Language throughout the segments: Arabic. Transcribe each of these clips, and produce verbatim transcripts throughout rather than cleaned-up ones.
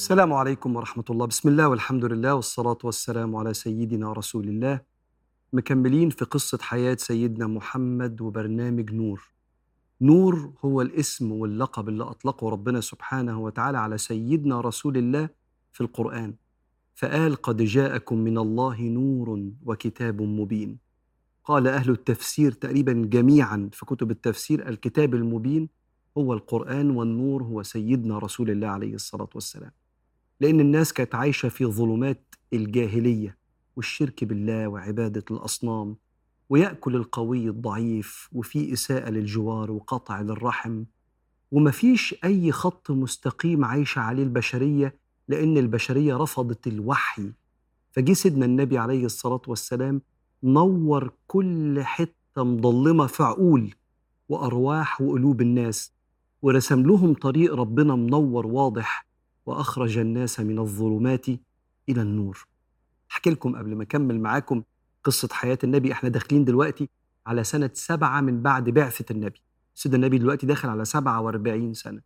السلام عليكم ورحمة الله. بسم الله والحمد لله والصلاة والسلام على سيدنا رسول الله. مكملين في قصة حياة سيدنا محمد وبرنامج نور. نور هو الاسم واللقب اللي أطلقه ربنا سبحانه وتعالى على سيدنا رسول الله في القرآن، فقال قد جاءكم من الله نور وكتاب مبين. قال أهل التفسير تقريبا جميعا في كتب التفسير الكتاب المبين هو القرآن، والنور هو سيدنا رسول الله عليه الصلاة والسلام، لأن الناس كانت عايشة في ظلمات الجاهلية والشرك بالله وعبادة الأصنام، ويأكل القوي الضعيف، وفي إساءة للجوار وقطع للرحم، ومفيش أي خط مستقيم عايشة عليه البشرية، لأن البشرية رفضت الوحي. فجي سيدنا النبي عليه الصلاة والسلام نور كل حتة مظلمة في عقول وأرواح وقلوب الناس، ورسم لهم طريق ربنا منور واضح، وأخرج الناس من الظلمات إلى النور. أحكي لكم قبل ما أكمل معاكم قصة حياة النبي. إحنا داخلين دلوقتي على سنة سبعة من بعد بعثة النبي. سيدنا النبي دلوقتي داخل على سبعة وأربعين سنة.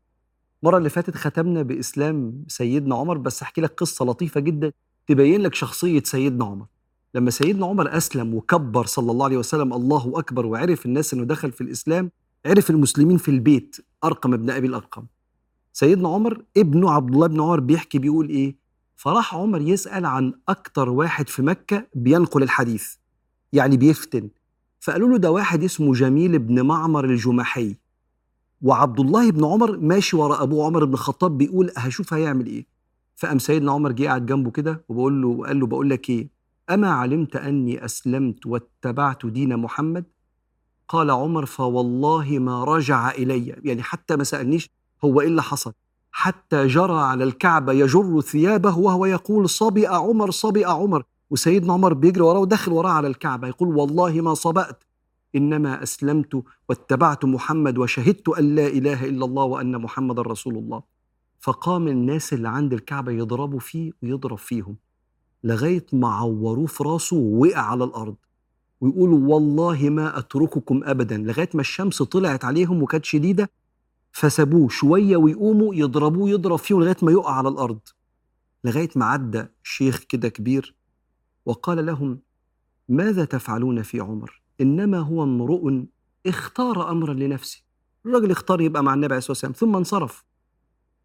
مرة اللي فاتت ختمنا بإسلام سيدنا عمر، بس أحكي لك قصة لطيفة جدا تبين لك شخصية سيدنا عمر. لما سيدنا عمر أسلم وكبر صلى الله عليه وسلم الله أكبر، وعرف الناس أنه دخل في الإسلام، عرف المسلمين في البيت أرقم ابن أبي الأرقم. سيدنا عمر ابنه عبد الله بن عمر بيحكي بيقول إيه، فراح عمر يسأل عن أكتر واحد في مكة بينقل الحديث، يعني بيفتن، فقالوا له ده واحد اسمه جميل بن معمر الجمحي. وعبد الله بن عمر ماشي وراء أبوه عمر بن الخطاب بيقول هشوف هيعمل إيه. فقام سيدنا عمر جه قاعد جنبه كده وبقول له وقال له بقول لك إيه، أما علمت أني أسلمت واتبعت دين محمد؟ قال عمر فوالله ما رجع إلي، يعني حتى ما سألنيش هو إيه اللي حصل، حتى جرى على الكعبة يجر ثيابه وهو يقول صبئ عمر صبئ عمر، وسيدنا عمر بيجري وراه ودخل وراه على الكعبة يقول والله ما صبأت، إنما أسلمت واتبعت محمد وشهدت أن لا إله إلا الله وأن محمد رسول الله. فقام الناس اللي عند الكعبة يضربوا فيه ويضرب فيهم لغاية ما عوروه في راسه ووقع على الأرض، ويقولوا والله ما أترككم أبدا، لغاية ما الشمس طلعت عليهم وكانت شديدة، فسابوه شوية ويقوموا يضربوه يضرب فيه لغاية ما يقع على الأرض، لغاية ما عدى شيخ كده كبير وقال لهم ماذا تفعلون في عمر، إنما هو امرؤ اختار أمرا لنفسه. الرجل اختار يبقى مع النبي عليه الصلاة والسلام ثم انصرف.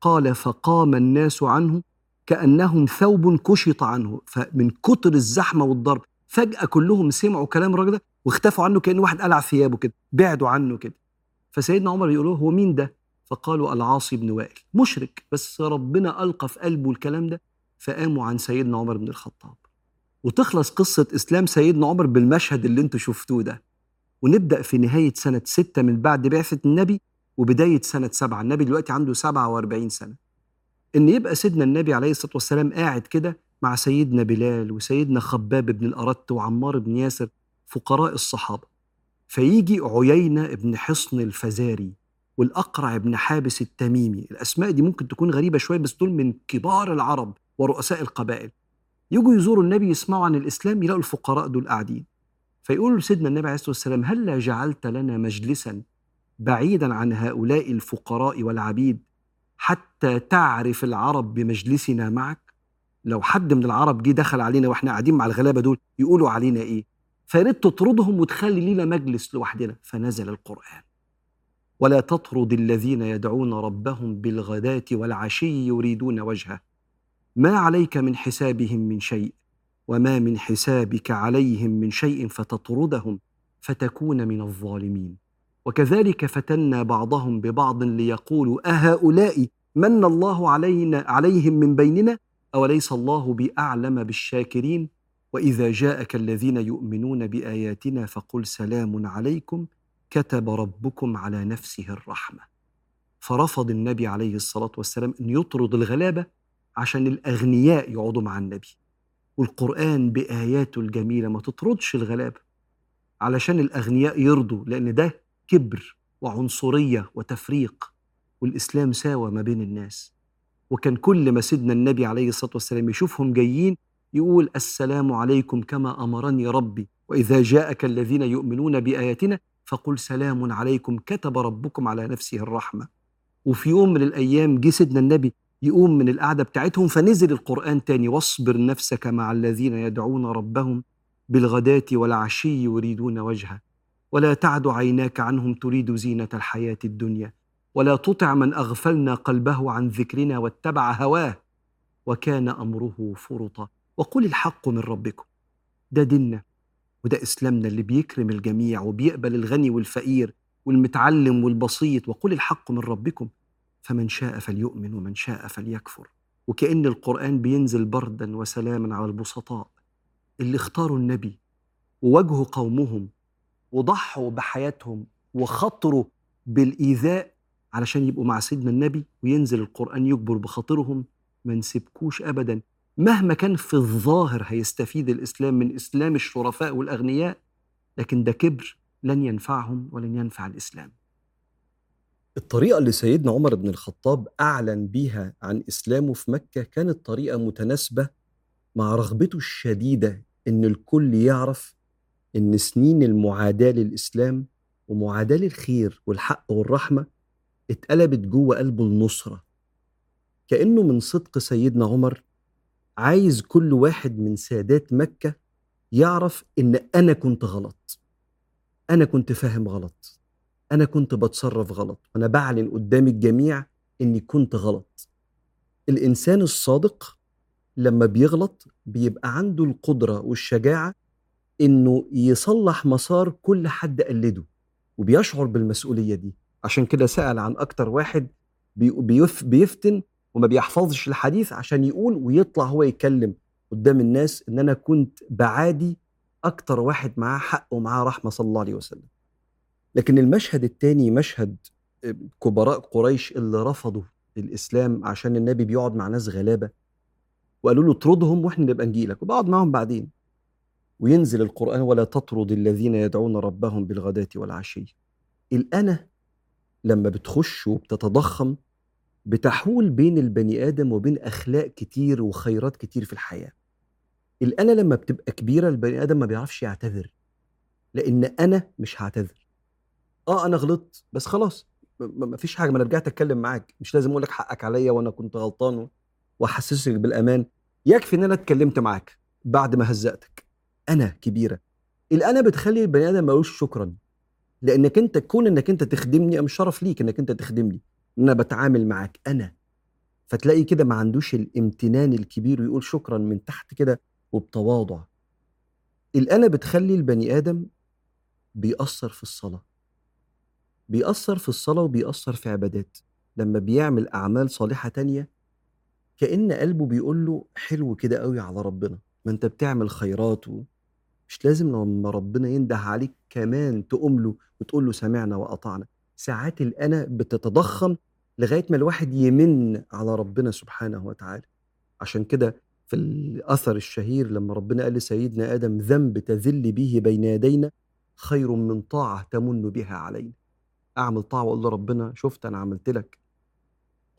قال فقام الناس عنه كأنهم ثوب كشط عنه، فمن كتر الزحمة والضرب فجأة كلهم سمعوا كلام الراجل ده واختفوا عنه كأنه واحد قلع ثيابه كده، بعدوا عنه كده. فسيدنا عمر يقول له هو مين ده؟ فقالوا العاصي بن وائل، مشرك، بس ربنا ألقى في قلبه الكلام ده فقاموا عن سيدنا عمر بن الخطاب. وتخلص قصة إسلام سيدنا عمر بالمشهد اللي انتوا شفتوه ده. ونبدأ في نهاية سنة ستة من بعد بعثة النبي وبداية سنة سبعة. النبي دلوقتي عنده سبعة وأربعين سنة. إن يبقى سيدنا النبي عليه الصلاة والسلام قاعد كده مع سيدنا بلال وسيدنا خباب بن الأرت وعمار بن ياسر فقراء الصحابة، فيجي عيينه بن حصن الفزاري والأقرع بن حابس التميمي. الأسماء دي ممكن تكون غريبة شوية، بس دول من كبار العرب ورؤساء القبائل. يجوا يزوروا النبي يسمعوا عن الإسلام، يلاقوا الفقراء دول قاعدين، فيقولوا لسيدنا النبي عليه الصلاة والسلام هل جعلت لنا مجلسا بعيدا عن هؤلاء الفقراء والعبيد حتى تعرف العرب بمجلسنا معك؟ لو حد من العرب جه دخل علينا واحنا قاعدين مع الغلابة دول يقولوا علينا إيه، فياريت تطردهم وتخلي لنا مجلس لوحدنا. فنزل القرآن ولا تطرد الذين يدعون ربهم بالغداة والعشي يريدون وجهه ما عليك من حسابهم من شيء وما من حسابك عليهم من شيء فتطردهم فتكون من الظالمين. وكذلك فتنا بعضهم ببعض ليقولوا أهؤلاء من الله علينا عليهم من بيننا أوليس الله بأعلم بالشاكرين. وإذا جاءك الذين يؤمنون بآياتنا فقل سلام عليكم كتب ربكم على نفسه الرحمة. فرفض النبي عليه الصلاة والسلام أن يطرد الغلابة عشان الأغنياء يقعدوا مع النبي، والقرآن بآياته الجميلة ما تطردش الغلابة علشان الأغنياء يرضوا، لأن ده كبر وعنصرية وتفريق، والإسلام ساوى ما بين الناس. وكان كل ما سيدنا النبي عليه الصلاة والسلام يشوفهم جايين يقول السلام عليكم كما أمرني ربي، وإذا جاءك الذين يؤمنون بآياتنا فقل سلام عليكم كتب ربكم على نفسه الرحمة. وفي يوم من الأيام جه سيدنا النبي يقوم من القعدة بتاعتهم، فنزل القرآن تاني: واصبر نفسك مع الذين يدعون ربهم بالغداة والعشي يريدون وجهه ولا تعد عيناك عنهم تريد زينة الحياة الدنيا ولا تطع من أغفلنا قلبه عن ذكرنا واتبع هواه وكان أمره فرطا. وقل الحق من ربكم. ده ديننا وده إسلامنا اللي بيكرم الجميع وبيقبل الغني والفقير والمتعلم والبسيط. وقل الحق من ربكم فمن شاء فليؤمن ومن شاء فليكفر. وكأن القرآن بينزل بردا وسلاما على البسطاء اللي اختاروا النبي وواجهوا قومهم وضحوا بحياتهم وخطروا بالإيذاء علشان يبقوا مع سيدنا النبي، وينزل القرآن يكبر بخاطرهم. ما نسيبكوش أبدا. مهما كان في الظاهر هيستفيد الإسلام من إسلام الشرفاء والأغنياء، لكن ده كبر لن ينفعهم ولن ينفع الإسلام. الطريقة اللي سيدنا عمر بن الخطاب أعلن بيها عن إسلامه في مكة كانت طريقة متناسبة مع رغبته الشديدة إن الكل يعرف إن سنين المعاداة للإسلام ومعاداة للخير والحق والرحمة اتقلبت جوه قلبه النصرة. كأنه من صدق سيدنا عمر عايز كل واحد من سادات مكة يعرف إن أنا كنت غلط، أنا كنت فاهم غلط، أنا كنت بتصرف غلط، وأنا بعلن قدام الجميع إني كنت غلط. الإنسان الصادق لما بيغلط بيبقى عنده القدرة والشجاعة إنه يصلح مسار كل حد قلده، وبيشعر بالمسؤولية دي. عشان كده سأل عن أكتر واحد بيف بيفتن وما بيحفظش الحديث عشان يقول ويطلع هو يتكلم قدام الناس إن أنا كنت بعادي أكتر واحد معاه حق ومعاه رحمة صلى الله عليه وسلم. لكن المشهد التاني مشهد كبراء قريش اللي رفضوا الإسلام عشان النبي بيقعد مع ناس غلابة، وقالوا له اطردهم وإحنا نبقى نجيلك وبقعد معهم بعدين. وينزل القرآن: ولا تطرد الذين يدعون ربهم بالغداة والعشي. الأنا لما بتخش وبتتضخم بتحول بين البني آدم وبين أخلاق كتير وخيرات كتير في الحياة. الأنا لما بتبقى كبيرة البني آدم ما بيعرفش يعتذر، لأن أنا مش هعتذر. آه أنا غلطت بس خلاص، ما فيش حاجة، ما أنا رجعت أتكلم معاك، مش لازم أقولك حقك عليا وأنا كنت غلطان وأحسسك بالأمان، يكفي إن أنا اتكلمت معاك بعد ما هزقتك. أنا كبيرة. الأنا بتخلي البني آدم ما يقولش شكرا، لأنك أنت كون إنك أنت تخدمني مش شرف ليك إنك أنت تخدمني، أنا بتعامل معاك أنا. فتلاقي كده ما عندوش الامتنان الكبير ويقول شكرا من تحت كده وبتواضع. الأنا بتخلي البني آدم بيأثر في الصلاة، بيأثر في الصلاة وبيأثر في عبادات. لما بيعمل أعمال صالحة تانية كأن قلبه بيقول له حلو كده قوي على ربنا، ما أنت بتعمل خيرات ومش لازم لما ربنا ينده عليك كمان تقوم له وتقول له سمعنا وأطعنا. ساعات الأنا بتتضخم لغاية ما الواحد يمن على ربنا سبحانه وتعالى. عشان كده في الأثر الشهير لما ربنا قال لسيدنا آدم: ذنب تذل به بين يدينا خير من طاعة تمن بها علينا. أعمل طاعة وأقول لربنا شفت أنا عملت لك.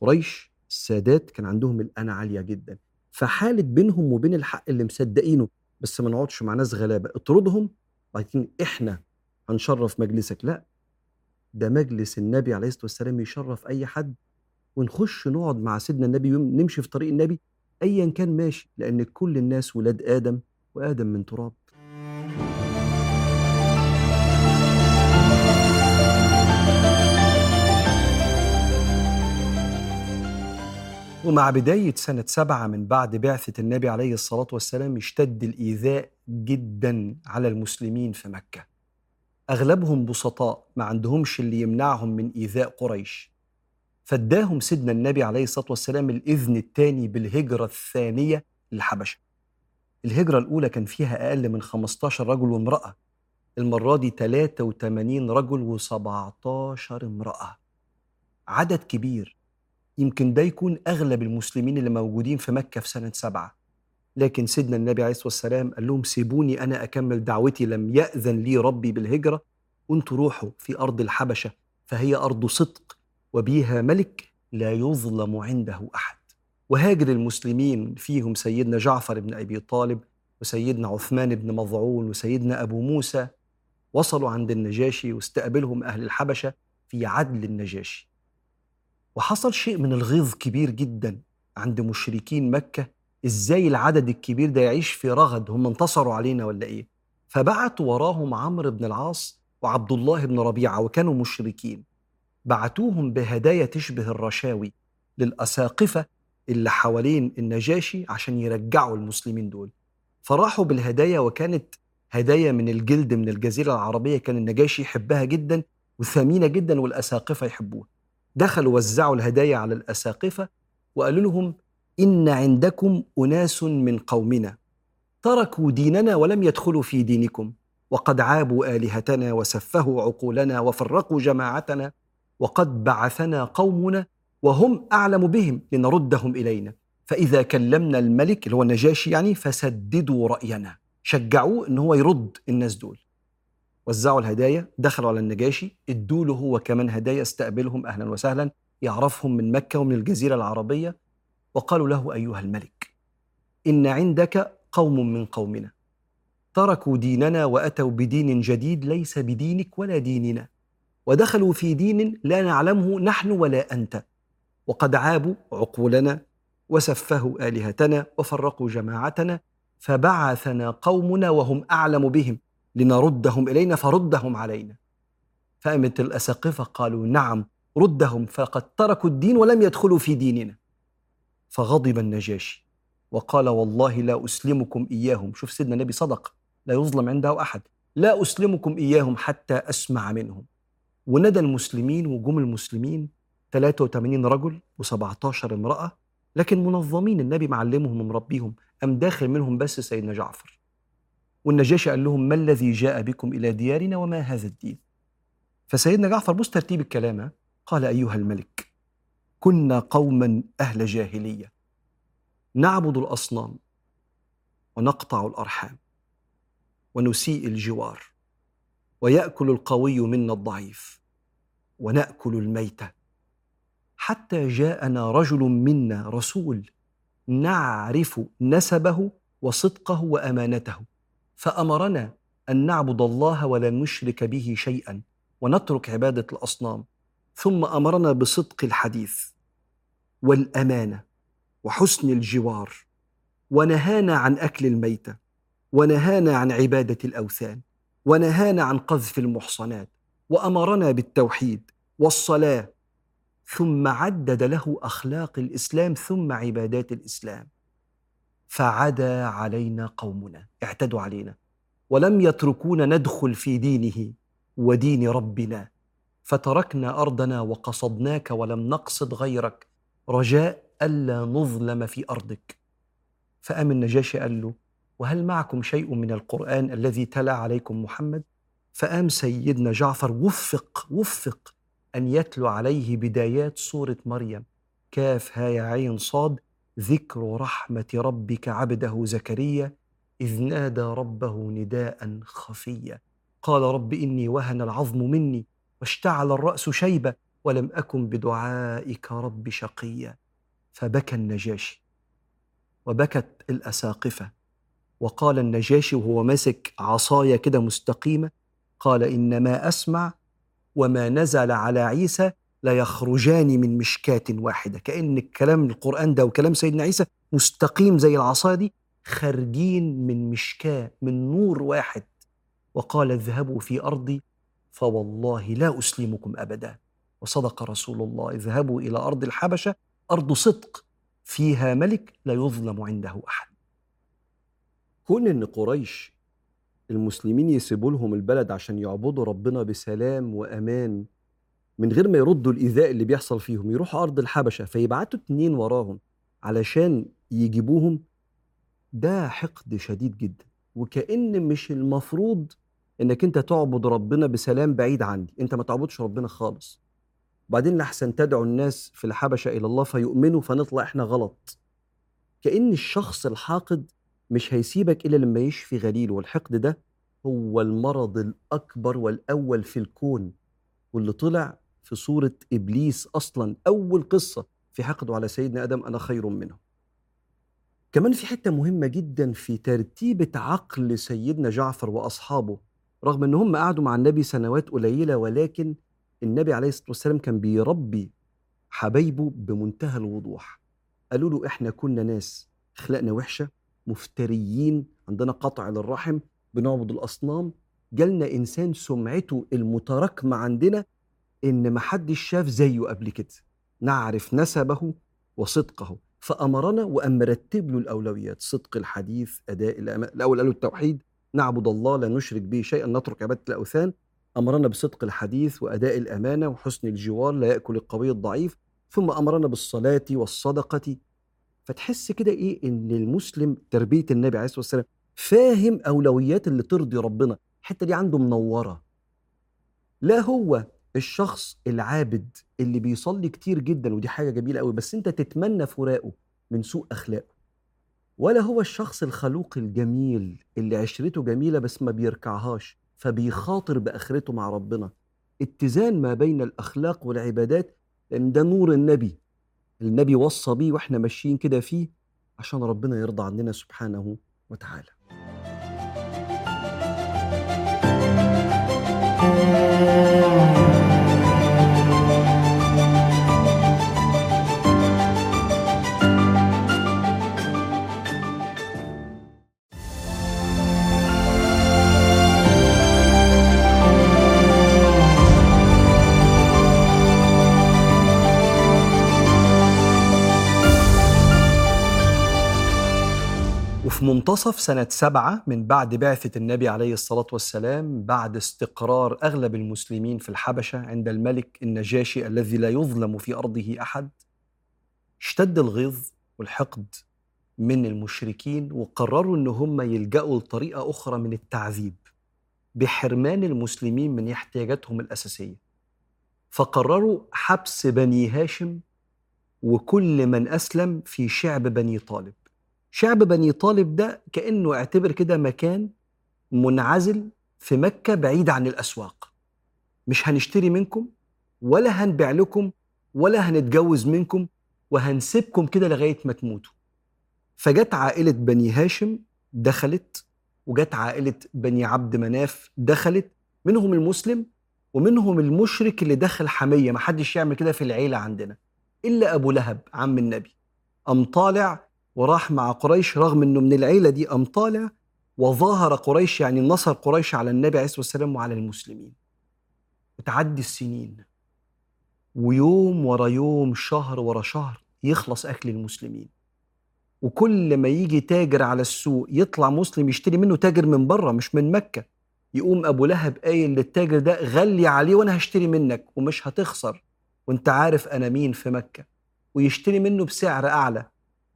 قريش السادات كان عندهم الأنا عالية جدا، فحالت بينهم وبين الحق اللي مصدقينه، بس ما نقعدش مع ناس غلابة، اطردهم بعدين إحنا هنشرف مجلسك. لأ، ده مجلس النبي عليه الصلاة والسلام يشرف أي حد، ونخش نقعد مع سيدنا النبي ونمشي في طريق النبي أيا كان ماشي، لأن كل الناس ولاد آدم وآدم من تراب. ومع بداية سنة سبعة من بعد بعثة النبي عليه الصلاة والسلام اشتد الإيذاء جدا على المسلمين في مكة. أغلبهم بسطاء ما عندهمش اللي يمنعهم من إيذاء قريش، فاداهم سيدنا النبي عليه الصلاة والسلام الإذن الثاني بالهجرة الثانية للحبشة. الهجرة الأولى كان فيها أقل من خمستاشر رجل وامرأة، المرة دي تلاتة وتمانين رجل وسبعتاشر امرأة، عدد كبير. يمكن ده يكون أغلب المسلمين اللي موجودين في مكة في سنة سبعة. لكن سيدنا النبي عليه الصلاة والسلام قال لهم: سيبوني أنا أكمل دعوتي، لم يأذن لي ربي بالهجرة، وانتوا روحوا في أرض الحبشة فهي أرض صدق وبيها ملك لا يظلم عنده أحد. وهاجر المسلمين فيهم سيدنا جعفر بن أبي طالب وسيدنا عثمان بن مظعون وسيدنا أبو موسى. وصلوا عند النجاشي واستقبلهم أهل الحبشة في عدل النجاشي، وحصل شيء من الغيظ كبير جدا عند مشركين مكة، إزاي العدد الكبير ده يعيش في رغد؟ هم انتصروا علينا ولا إيه؟ فبعت وراهم عمرو بن العاص وعبد الله بن ربيعة، وكانوا مشركين، بعتوهم بهدايا تشبه الرشاوي للأساقفة اللي حوالين النجاشي عشان يرجعوا المسلمين دول. فراحوا بالهدايا، وكانت هدايا من الجلد من الجزيرة العربية، كان النجاشي يحبها جدا وثمينة جدا والأساقفة يحبوها. دخلوا وزعوا الهدايا على الأساقفة وقالوا لهم إن عندكم أناس من قومنا تركوا ديننا ولم يدخلوا في دينكم، وقد عابوا آلهتنا وسفهوا عقولنا وفرقوا جماعتنا، وقد بعثنا قومنا وهم أعلم بهم لنردهم إلينا، فإذا كلمنا الملك اللي هو النجاشي يعني فسددوا رأينا، شجعوه إن هو يرد الناس دول. وزعوا الهدايا، دخلوا على النجاشي، ادوا له هو كمان هدايا، استقبلهم أهلا وسهلا، يعرفهم من مكة ومن الجزيرة العربية، وقالوا له أيها الملك إن عندك قوم من قومنا تركوا ديننا وأتوا بدين جديد ليس بدينك ولا ديننا، ودخلوا في دين لا نعلمه نحن ولا أنت، وقد عابوا عقولنا وسفهوا آلهتنا وفرقوا جماعتنا، فبعثنا قومنا وهم أعلم بهم لنردهم إلينا فردهم علينا. فقامت الأساقفة قالوا نعم ردهم، فقد تركوا الدين ولم يدخلوا في ديننا. فغضب النجاشي وقال والله لا أسلمكم إياهم، شوف سيدنا النبي صدق، لا يظلم عنده أحد، لا أسلمكم إياهم حتى أسمع منهم. وندى المسلمين وجم المسلمين ثلاثة وثمانين رجل وسبعة عشر امرأة، لكن منظمين، النبي معلمهم ومربيهم، أم داخل منهم بس سيدنا جعفر. والنجاشي قال لهم ما الذي جاء بكم إلى ديارنا وما هذا الدين؟ فسيدنا جعفر بص ترتيب الكلام، قال أيها الملك كنا قوما أهل جاهلية نعبد الأصنام ونقطع الأرحام ونسيء الجوار ويأكل القوي منا الضعيف ونأكل الميتة، حتى جاءنا رجل منا رسول نعرف نسبه وصدقه وأمانته، فأمرنا أن نعبد الله ولا نشرك به شيئا ونترك عبادة الأصنام، ثم أمرنا بصدق الحديث والأمانة وحسن الجوار، ونهانا عن أكل الميتة، ونهانا عن عبادة الأوثان، ونهانا عن قذف المحصنات، وأمرنا بالتوحيد والصلاة، ثم عدد له أخلاق الإسلام ثم عبادات الإسلام. فعدا علينا قومنا، اعتدوا علينا، ولم يتركونا ندخل في دينه ودين ربنا، فتركنا أرضنا وقصدناك ولم نقصد غيرك، رجاء ألا نظلم في أرضك. فقام النجاشي قال له وهل معكم شيء من القرآن الذي تلا عليكم محمد؟ فقام سيدنا جعفر وفق وفق أن يتلو عليه بدايات سورة مريم، كاف ها يا عين صاد، ذكر رحمة ربك عبده زكريا إذ نادى ربه نداء خفيا قال رب إني وهن العظم مني واشتعل الرأس شيبة ولم أكن بدعائك رب شقيا. فبكى النجاشي وبكت الأساقفة، وقال النجاشي وهو ماسك عصاية كده مستقيمة، قال إنما أسمع وما نزل على عيسى ليخرجان من مشكاة واحدة، كأن الكلام القرآن ده وكلام سيدنا عيسى مستقيم زي العصاية دي، خارجين من مشكاة من نور واحد. وقال اذهبوا في أرضي فوالله لا أسلمكم أبدا، وصدق رسول الله، اذهبوا إلى أرض الحبشة، أرض صدق فيها ملك لا يظلم عنده أحد. كون إن قريش المسلمين يسيبوا لهم البلد عشان يعبدوا ربنا بسلام وأمان من غير ما يردوا الإيذاء اللي بيحصل فيهم، يروحوا أرض الحبشة فيبعتوا اتنين وراهم علشان يجيبوهم، ده حقد شديد جدا، وكأن مش المفروض إنك أنت تعبد ربنا بسلام بعيد عني، أنت ما تعبدش ربنا خالص، وبعدين لحسن تدعو الناس في الحبشة إلى الله فيؤمنوا فنطلع إحنا غلط. كأن الشخص الحاقد مش هيسيبك إلا لما يشفي غليله، والحقد ده هو المرض الأكبر والأول في الكون، واللي طلع في صورة إبليس أصلاً، أول قصة في حقده على سيدنا آدم أنا خير منه. كمان في حتة مهمة جداً في ترتيبة عقل سيدنا جعفر وأصحابه، رغم إن هم قعدوا مع النبي سنوات قليلة، ولكن النبي عليه الصلاة والسلام كان بيربي حبايبه بمنتهى الوضوح. قالوا له إحنا كنا ناس خلقنا وحشة، مفتريين، عندنا قطع للرحم، بنعبد الأصنام، جالنا إنسان سمعته المتراكمة عندنا إن محدش شاف زيه قبل كده، نعرف نسبه وصدقه، فأمرنا وأن مرتب له الأولويات، صدق الحديث، أداء الأول، قالوا التوحيد، نعبد الله لا نشرك به شيئا، نترك عبادة الأوثان، أمرنا بصدق الحديث وأداء الأمانة وحسن الجوار، لا يأكل القوي الضعيف، ثم أمرنا بالصلاة والصدقة. فتحس كده إيه إن المسلم تربية النبي عليه الصلاة والسلام فاهم أولويات اللي ترضي ربنا، الحتة دي عنده منورة. لا هو الشخص العابد اللي بيصلي كتير جدا ودي حاجة جميلة قوي بس أنت تتمنى فراقه من سوء أخلاقه، ولا هو الشخص الخلوق الجميل اللي عشرته جميلة بس ما بيركعهاش فبيخاطر بآخرته مع ربنا. اتزان ما بين الأخلاق والعبادات، لأن ده نور النبي، النبي وصى بيه وإحنا ماشيين كده فيه عشان ربنا يرضى عننا سبحانه وتعالى. منتصف سنة سبعة من بعد بعثة النبي عليه الصلاة والسلام، بعد استقرار أغلب المسلمين في الحبشة عند الملك النجاشي الذي لا يظلم في أرضه أحد، اشتد الغيظ والحقد من المشركين وقرروا إن هم يلجأوا لطريقة أخرى من التعذيب، بحرمان المسلمين من احتياجاتهم الأساسية. فقرروا حبس بني هاشم وكل من أسلم في شعب بني طالب. شعب بني طالب ده كأنه اعتبر كده مكان منعزل في مكة بعيد عن الأسواق، مش هنشتري منكم ولا هنبيع لكم ولا هنتجوز منكم وهنسيبكم كده لغاية ما تموتوا. فجت عائلة بني هاشم دخلت، وجت عائلة بني عبد مناف دخلت، منهم المسلم ومنهم المشرك اللي دخل حمية، محدش يعمل كده في العيلة عندنا، إلا أبو لهب عم النبي أم طالع وراح مع قريش، رغم أنه من العيلة دي أم طالع، وظاهر قريش يعني نصر قريش على النبي عليه الصلاة والسلام وعلى المسلمين. وتعدي السنين ويوم ورا يوم، شهر ورا شهر، يخلص أكل المسلمين، وكل ما يجي تاجر على السوق يطلع مسلم يشتري منه تاجر من بره مش من مكة، يقوم أبو لهب قايل للتاجر ده غلي عليه وأنا هشتري منك ومش هتخسر وانت عارف أنا مين في مكة، ويشتري منه بسعر أعلى،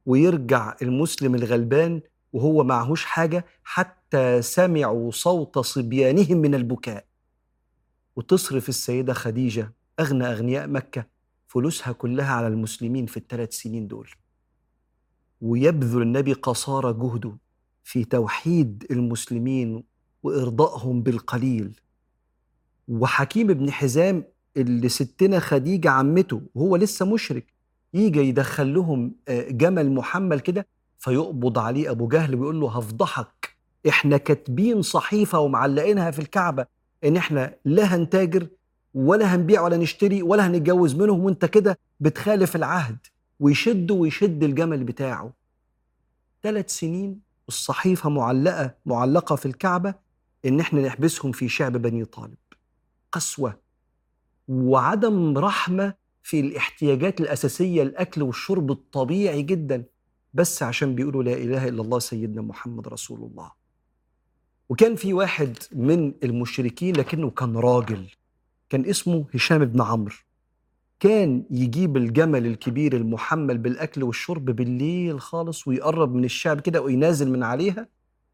ويرجع المسلم الغلبان وهو معهوش حاجة، حتى سمعوا صوت صبيانهم من البكاء. وتصرف السيدة خديجة أغنى أغنياء مكة فلوسها كلها على المسلمين في الثلاث سنين دول. ويبذل النبي قصارى جهده في توحيد المسلمين وإرضائهم بالقليل. وحكيم بن حزام اللي ستنا خديجة عمته وهو لسه مشرك، يجي يدخل لهم جمل محمل كده فيقبض عليه أبو جهل ويقول له هفضحك، إحنا كاتبين صحيفة ومعلقينها في الكعبة إن إحنا لا هنتاجر ولا هنبيع ولا نشتري ولا هنتجوز منهم وإنت كده بتخالف العهد، ويشد ويشد الجمل بتاعه. ثلاث سنين الصحيفة معلقة معلقة في الكعبة إن إحنا نحبسهم في شعب بني طالب. قسوة وعدم رحمة في الاحتياجات الأساسية، الأكل والشرب الطبيعي جدا، بس عشان بيقولوا لا إله إلا الله سيدنا محمد رسول الله. وكان في واحد من المشركين لكنه كان راجل، كان اسمه هشام بن عمرو، كان يجيب الجمل الكبير المحمل بالأكل والشرب بالليل خالص ويقرب من الشعب كده وينازل من عليها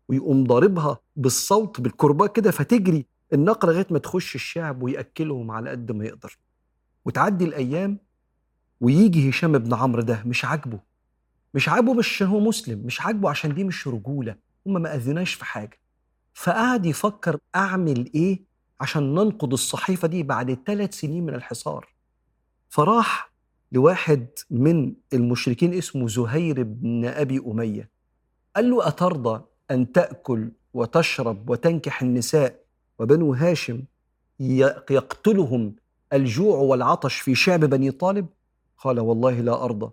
ويقوم ضاربها بالصوت بالكرباج كده فتجري الناقة لغاية ما تخش الشعب ويأكلهم على قد ما يقدر. وتعدي الأيام ويجي هشام بن عمرو ده مش عاجبه، مش عاجبه مش هو مسلم، مش عاجبه عشان دي مش رجولة، هما ما أذناش في حاجة. فقعد يفكر أعمل إيه عشان ننقض الصحيفة دي بعد ثلاث سنين من الحصار. فراح لواحد من المشركين اسمه زهير بن أبي أمية، قال له أترضى أن تأكل وتشرب وتنكح النساء وبنو هاشم يقتلهم الجوع والعطش في شعب بني طالب؟ قال والله لا أرضى،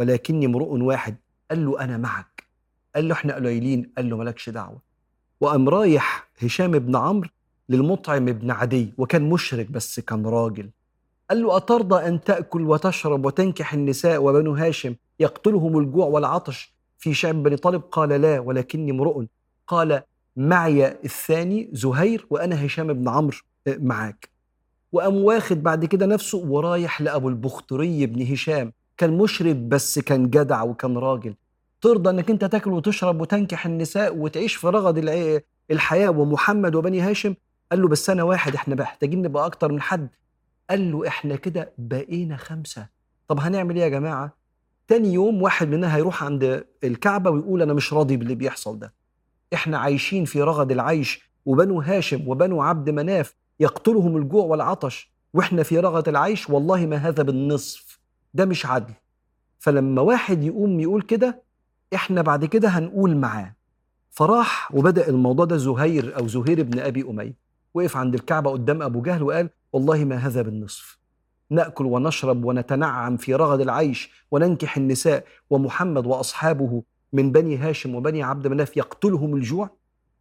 ولكني امرؤ واحد. قال له أنا معك، قال له إحنا قليلين، قال له مالكش دعوة. وقام رايح هشام بن عمرو للمطعم بن عدي، وكان مشرك بس كان راجل. قال له أترضى أن تأكل وتشرب وتنكح النساء وبنو هاشم يقتلهم الجوع والعطش في شعب بني طالب؟ قال لا، ولكني امرؤ. قال معي الثاني زهير وأنا هشام بن عمرو معاك. وقام واخد بعد كده نفسه ورايح لأبو البختري بن هشام، كان مشرب بس كان جدع وكان راجل. ترضى أنك أنت تأكل وتشرب وتنكح النساء وتعيش في رغد الحياة ومحمد وبني هاشم؟ قال له بس أنا واحد، إحنا محتاجين نبقى أكتر من حد. قال له إحنا كده بقينا خمسة، طب هنعمل إيه يا جماعة؟ تاني يوم واحد مننا هيروح عند الكعبة ويقول أنا مش راضي باللي بيحصل ده، إحنا عايشين في رغد العيش وبنو هاشم وبنو عبد مناف يقتلهم الجوع والعطش وإحنا في رغد العيش، والله ما هذا بالنصف، ده مش عدل. فلما واحد يقوم يقول كده إحنا بعد كده هنقول معاه. فراح وبدأ الموضوع ده زهير أو زهير بن أبي أمية، وقف عند الكعبة قدام أبو جهل وقال والله ما هذا بالنصف، نأكل ونشرب ونتنعم في رغد العيش وننكح النساء ومحمد وأصحابه من بني هاشم وبني عبد مناف يقتلهم الجوع،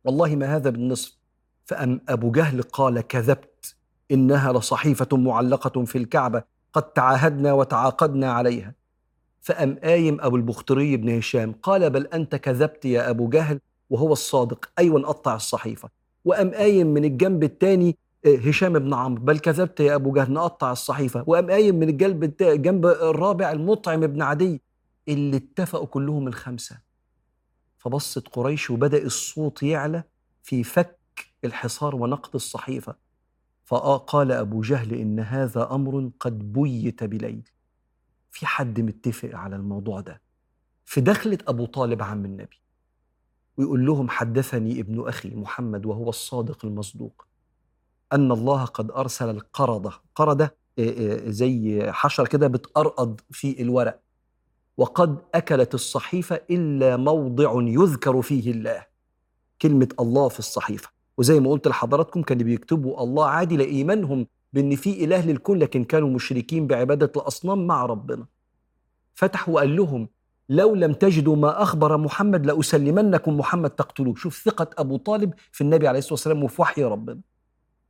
والله ما هذا بالنصف. فأم أبو جهل قال كذبت، إنها لصحيفة معلقة في الكعبة قد تعاهدنا وتعاقدنا عليها. فأم قايم أبو البختري بن هشام قال بل أنت كذبت يا أبو جهل وهو الصادق، أيوة نقطع الصحيفة. وأم قايم من الجنب التاني هشام بن عمرو بل كذبت يا أبو جهل، نقطع الصحيفة. وأم قايم من الجنب الرابع المطعم بن عدي، اللي اتفقوا كلهم الخمسة. فبصت قريش وبدأ الصوت يعلى في فك الحصار ونقض الصحيفة. فقال أبو جهل إن هذا أمر قد بيت بليل، في حد متفق على الموضوع ده. في دخلت أبو طالب عم النبي ويقول لهم حدثني ابن أخي محمد وهو الصادق المصدوق أن الله قد أرسل القردة، قردة زي حشرة كده بتقرقض في الورق، وقد أكلت الصحيفة إلا موضع يذكر فيه الله، كلمة الله في الصحيفة. وزي ما قلت لحضراتكم كانوا بيكتبوا الله عادي لإيمانهم بأن في إله للكون، لكن كانوا مشركين بعبادة الأصنام مع ربنا. فتح وقال لهم لو لم تجدوا ما أخبر محمد لأسلمنكم محمد تقتلوه. شوف ثقة أبو طالب في النبي عليه الصلاة والسلام وفي وحي ربنا.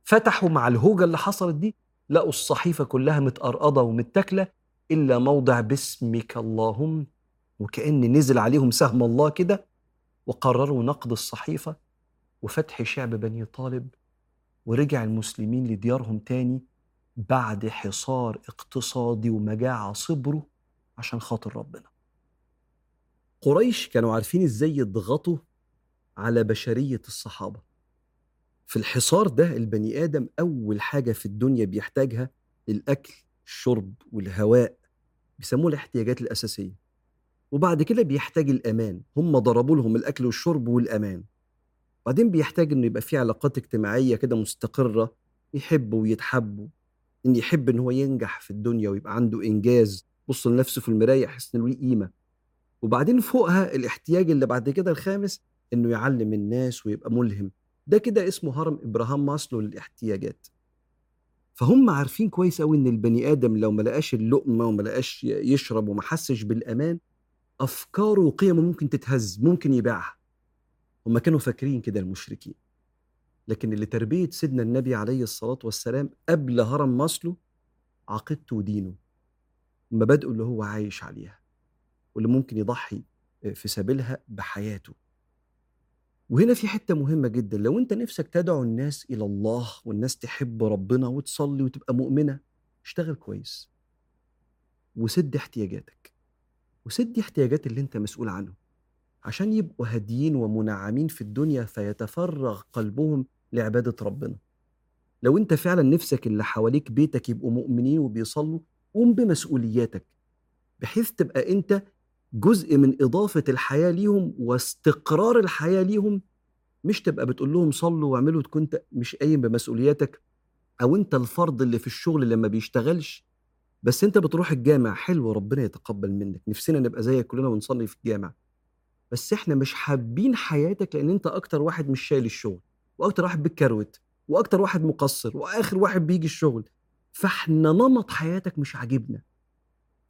فتحوا مع الهوجة اللي حصلت دي، لقوا الصحيفة كلها متقرقضة ومتاكلة إلا موضع باسمك اللهم، وكأن نزل عليهم سهم الله كده. وقرروا نقض الصحيفة وفتح شعب بني طالب، ورجع المسلمين لديارهم تاني بعد حصار اقتصادي ومجاعة صبروا عشان خاطر ربنا. قريش كانوا عارفين ازاي يضغطوا على بشرية الصحابة في الحصار ده. البني آدم أول حاجة في الدنيا بيحتاجها الأكل الشرب والهواء، بيسموه الاحتياجات الأساسية، وبعد كده بيحتاج الأمان. هم ضربوا لهم الأكل والشرب والأمان، بعدين بيحتاج إنه يبقى فيه علاقات اجتماعية كده مستقرة، يحبوا ويتحبوا، إن يحب إن هو ينجح في الدنيا ويبقى عنده إنجاز، بص لنفسه في المراية يحس إنه ليه قيمة. وبعدين فوقها الاحتياج اللي بعد كده الخامس، إنه يعلم الناس ويبقى ملهم. ده كده اسمه هرم إبراهام ماسلو للاحتياجات. فهم عارفين كويس قوي إن البني آدم لو ما لقاش اللقمة وما لقاش يشرب وما حسش بالأمان، أفكاره وقيمه ممكن تتهز، ممكن يباعها. هم كانوا فاكرين كده المشركين. لكن اللي تربية سيدنا النبي عليه الصلاة والسلام قبل هرم ماسلو عقيدته ودينه، مبادئه اللي هو عايش عليها واللي ممكن يضحي في سبيلها بحياته. وهنا في حتة مهمة جدا، لو انت نفسك تدعو الناس إلى الله والناس تحب ربنا وتصلي وتبقى مؤمنة، اشتغل كويس وسد احتياجاتك، وسد احتياجات اللي انت مسؤول عنه، عشان يبقوا هاديين ومنعمين في الدنيا فيتفرغ قلبهم لعبادة ربنا. لو انت فعلا نفسك اللي حواليك بيتك يبقوا مؤمنين وبيصلوا، قوم بمسؤولياتك بحيث تبقى انت جزء من إضافة الحياة ليهم واستقرار الحياة ليهم، مش تبقى بتقول لهم صلوا واعملوا تكون انت مش قايم بمسؤولياتك، أو انت الفرد اللي في الشغل اللي ما بيشتغلش بس انت بتروح الجامع. حلو، ربنا يتقبل منك، نفسنا نبقى زيك كلنا ونصلي في الجامع، بس احنا مش حابين حياتك لأن انت أكتر واحد مش شايل الشغل وأكتر واحد بالكروت وأكتر واحد مقصر وآخر واحد بيجي الشغل، فاحنا نمط حياتك مش عاجبنا.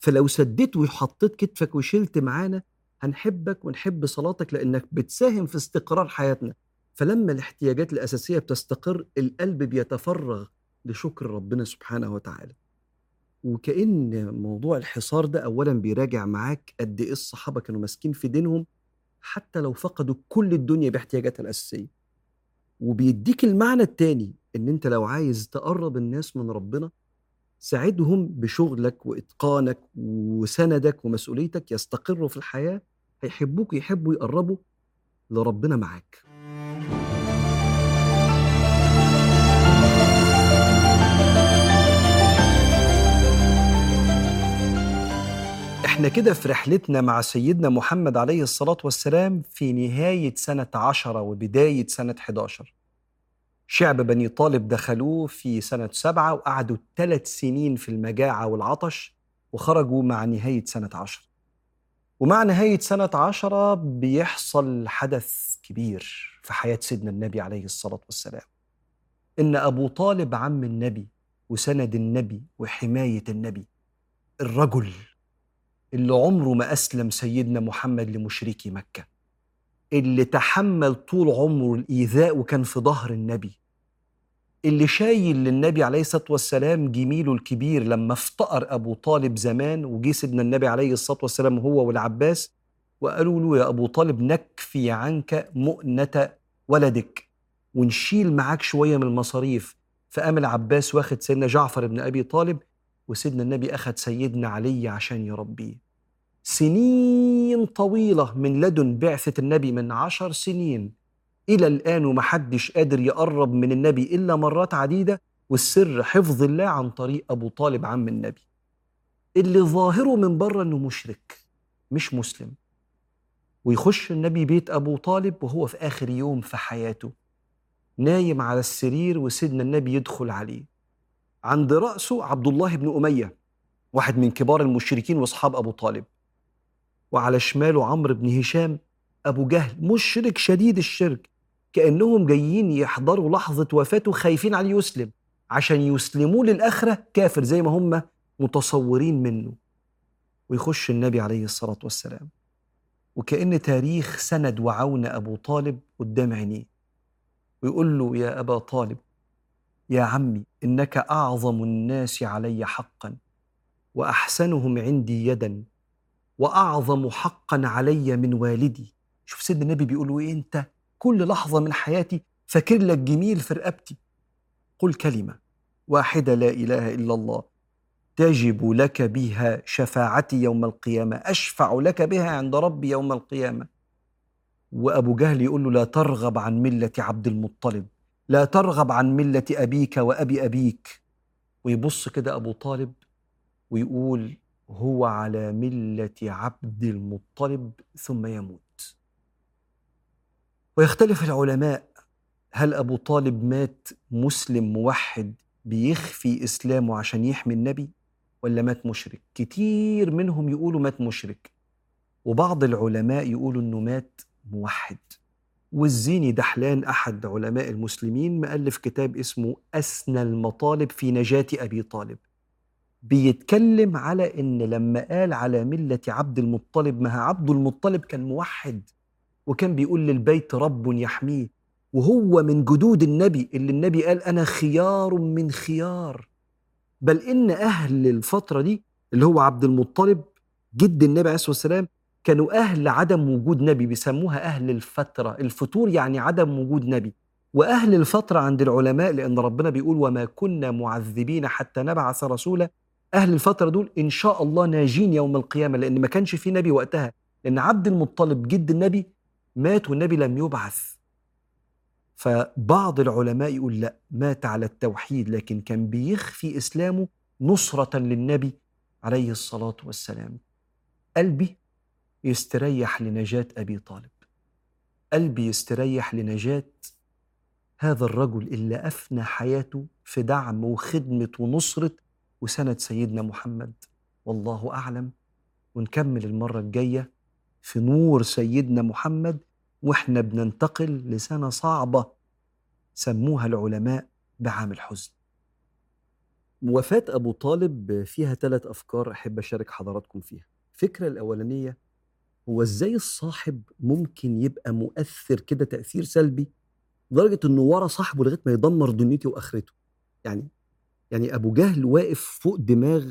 فلو سديت وحطيت كتفك وشلت معانا هنحبك ونحب صلاتك لأنك بتساهم في استقرار حياتنا. فلما الاحتياجات الأساسية بتستقر القلب بيتفرغ لشكر ربنا سبحانه وتعالى. وكأن موضوع الحصار ده أولا بيراجع معاك قد إيه الصحابة كانوا ماسكين في دينهم حتى لو فقدوا كل الدنيا باحتياجاتها الأساسية، وبيديك المعنى التاني إن أنت لو عايز تقرب الناس من ربنا ساعدهم بشغلك وإتقانك وسندك ومسؤوليتك يستقروا في الحياة، هيحبوك يحبوا يقربوا لربنا معاك. احنا كده في رحلتنا مع سيدنا محمد عليه الصلاة والسلام في نهاية سنة عشرة وبداية سنة حداشر. شعب بني طالب دخلوه في سنة سبعة وقعدوا ثلاث سنين في المجاعة والعطش وخرجوا مع نهاية سنة عشرة. ومع نهاية سنة عشرة بيحصل حدث كبير في حياة سيدنا النبي عليه الصلاة والسلام، إن أبو طالب عم النبي وسند النبي وحماية النبي، الرجل اللي عمره ما أسلم سيدنا محمد لمشركي مكة، اللي تحمل طول عمره الإيذاء وكان في ظهر النبي، اللي شايل للنبي عليه الصلاة والسلام جميله الكبير لما افتقر أبو طالب زمان وجي سيدنا النبي عليه الصلاة والسلام هو والعباس وقالوا له يا أبو طالب نكفي عنك مؤنة ولدك ونشيل معاك شوية من المصاريف. فقام العباس واخد سيدنا جعفر بن أبي طالب وسيدنا النبي أخد سيدنا علي عشان يربيه. سنين طويلة من لدن بعثة النبي، من عشر سنين إلى الآن، ومحدش قادر يقرب من النبي إلا مرات عديدة، والسر حفظ الله عن طريق أبو طالب عم النبي اللي ظاهره من بره أنه مشرك مش مسلم، ويخش النبي بيت أبو طالب وهو في آخر يوم في حياته نايم على السرير، وسيدنا النبي يدخل عليه عند رأسه عبد الله بن أمية واحد من كبار المشركين وأصحاب أبو طالب، وعلى شماله عمرو بن هشام أبو جهل مشرك شديد الشرك، كأنهم جايين يحضروا لحظة وفاته خايفين عليه يسلم عشان يسلموا للآخرة كافر زي ما هم متصورين منه. ويخش النبي عليه الصلاة والسلام وكأن تاريخ سند وعون أبو طالب قدام عينيه، ويقول له يا أبا طالب يا عمي إنك أعظم الناس علي حقا وأحسنهم عندي يدا وأعظم حقا علي من والدي. شوف سيدنا النبي بيقوله إيه، أنت كل لحظة من حياتي فاكر لك جميل في رقبتي، قل كلمة واحدة لا إله إلا الله تجب لك بها شفاعتي يوم القيامة، أشفع لك بها عند ربي يوم القيامة. وأبو جهل يقول له لا ترغب عن ملة عبد المطلب، لا ترغب عن ملة أبيك وأبي أبيك. ويبص كده أبو طالب ويقول هو على ملة عبد المطلب ثم يموت. ويختلف العلماء هل أبو طالب مات مسلم موحد بيخفي إسلامه عشان يحمي النبي ولا مات مشرك؟ كتير منهم يقولوا مات مشرك، وبعض العلماء يقولوا أنه مات موحد. والزيني دحلان أحد علماء المسلمين مؤلف كتاب اسمه أسنى المطالب في نجاة أبي طالب، بيتكلم على إن لما قال على ملة عبد المطلب، ما عبد المطلب كان موحد وكان بيقول للبيت رب يحميه، وهو من جدود النبي اللي النبي قال أنا خيار من خيار، بل إن أهل الفترة دي اللي هو عبد المطلب جد النبي عليه الصلاة والسلام كانوا أهل عدم وجود نبي، بيسموها أهل الفترة. الفتور يعني عدم وجود نبي، وأهل الفترة عند العلماء لأن ربنا بيقول وما كنا معذبين حتى نبعث رسولا، أهل الفترة دول إن شاء الله ناجين يوم القيامة لأن ما كانش في نبي وقتها، لأن عبد المطلب جد النبي مات والنبي لم يبعث. فبعض العلماء يقول لا مات على التوحيد لكن كان بيخفي إسلامه نصرة للنبي عليه الصلاة والسلام. قلبي يستريح لنجاة أبي طالب، قلبي يستريح لنجاة هذا الرجل اللي أفنى حياته في دعم وخدمة ونصرة وسند سيدنا محمد. والله أعلم، ونكمل المرة الجاية في نور سيدنا محمد وإحنا بننتقل لسنة صعبة سموها العلماء بعام الحزن. وفاة أبو طالب فيها ثلاث أفكار أحب أشارك حضراتكم فيها. الفكرة الأولانية هو إزاي الصاحب ممكن يبقى مؤثر كده تأثير سلبي لدرجة إنه ورا صاحبه لغاية ما يدمر دنيته وآخرته. يعني يعني أبو جهل واقف فوق دماغ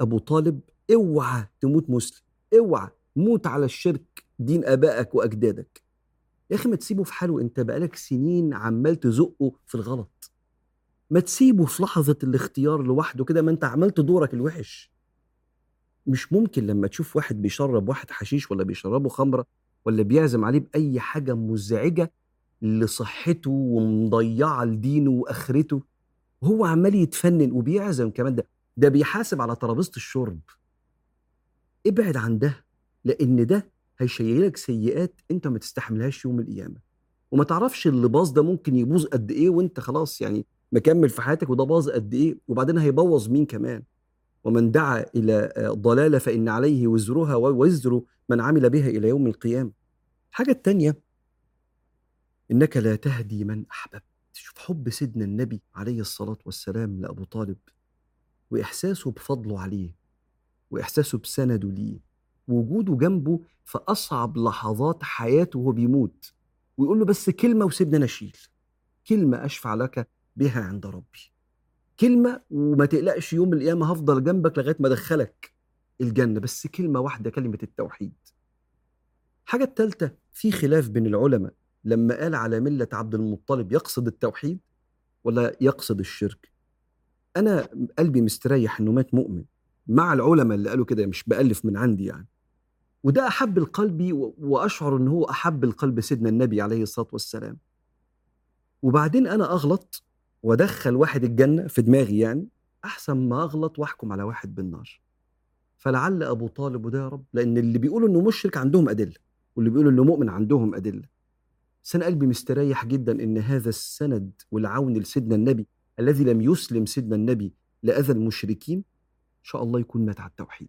أبو طالب، اوعى تموت مسلم، اوعى موت على الشرك دين آبائك وأجدادك. يا أخي ما تسيبه في حاله، أنت بقالك سنين عمال تزقه في الغلط، ما تسيبه في لحظة الاختيار لوحده كده، ما أنت عملت دورك الوحش. مش ممكن لما تشوف واحد بيشرب واحد حشيش ولا بيشربه خمرة ولا بيعزم عليه بأي حاجة مزعجة لصحته ومضيعة لدينه وآخرته، هو عمال يتفنن وبيعزم كمان، ده ده بيحاسب على ترابيزة الشرب. ابعد عن ده، لأن ده هيشيلك سيئات أنت ما تستحملهاش يوم القيامة، وما تعرفش اللي باظ ده ممكن يبوظ قد إيه وأنت خلاص يعني مكمل في حياتك، وده باظ قد إيه، وبعدين هيبوظ مين كمان. ومن دعا إلى ضلالة فإن عليه وزرها ووزر من عمل بها إلى يوم القيامة. الحاجة التانية، إنك لا تهدي من أحببت. شوف حب سيدنا النبي عليه الصلاة والسلام لأبو طالب، وإحساسه بفضله عليه، وإحساسه بسنده ليه، ووجوده جنبه في أصعب لحظات حياته وهو بيموت، ويقول له بس كلمة وسيبنا نشيل، كلمة أشفع لك بها عند ربي، كلمة وما تقلقش يوم القيامة هفضل جنبك لغاية ما دخلك الجنة، بس كلمة واحدة، كلمة التوحيد. حاجة التالتة، في خلاف بين العلماء لما قال على ملة عبد المطلب يقصد التوحيد ولا يقصد الشرك. أنا قلبي مستريح أنه مات مؤمن، مع العلماء اللي قالوا كده، مش بألف من عندي يعني، وده أحب القلبي وأشعر أنه هو أحب القلب سيدنا النبي عليه الصلاة والسلام. وبعدين أنا أغلط ودخل واحد الجنة في دماغي، يعني أحسن ما أغلط وأحكم على واحد بالنار. فلعل أبو طالب وده يا رب، لأن اللي بيقولوا أنه مشرك عندهم أدلة، واللي بيقولوا أنه مؤمن عندهم أدلة. سن قلبي مستريح جدا إن هذا السند والعون لسيدنا النبي الذي لم يسلم سيدنا النبي لأذى المشركين إن شاء الله يكون مات على التوحيد.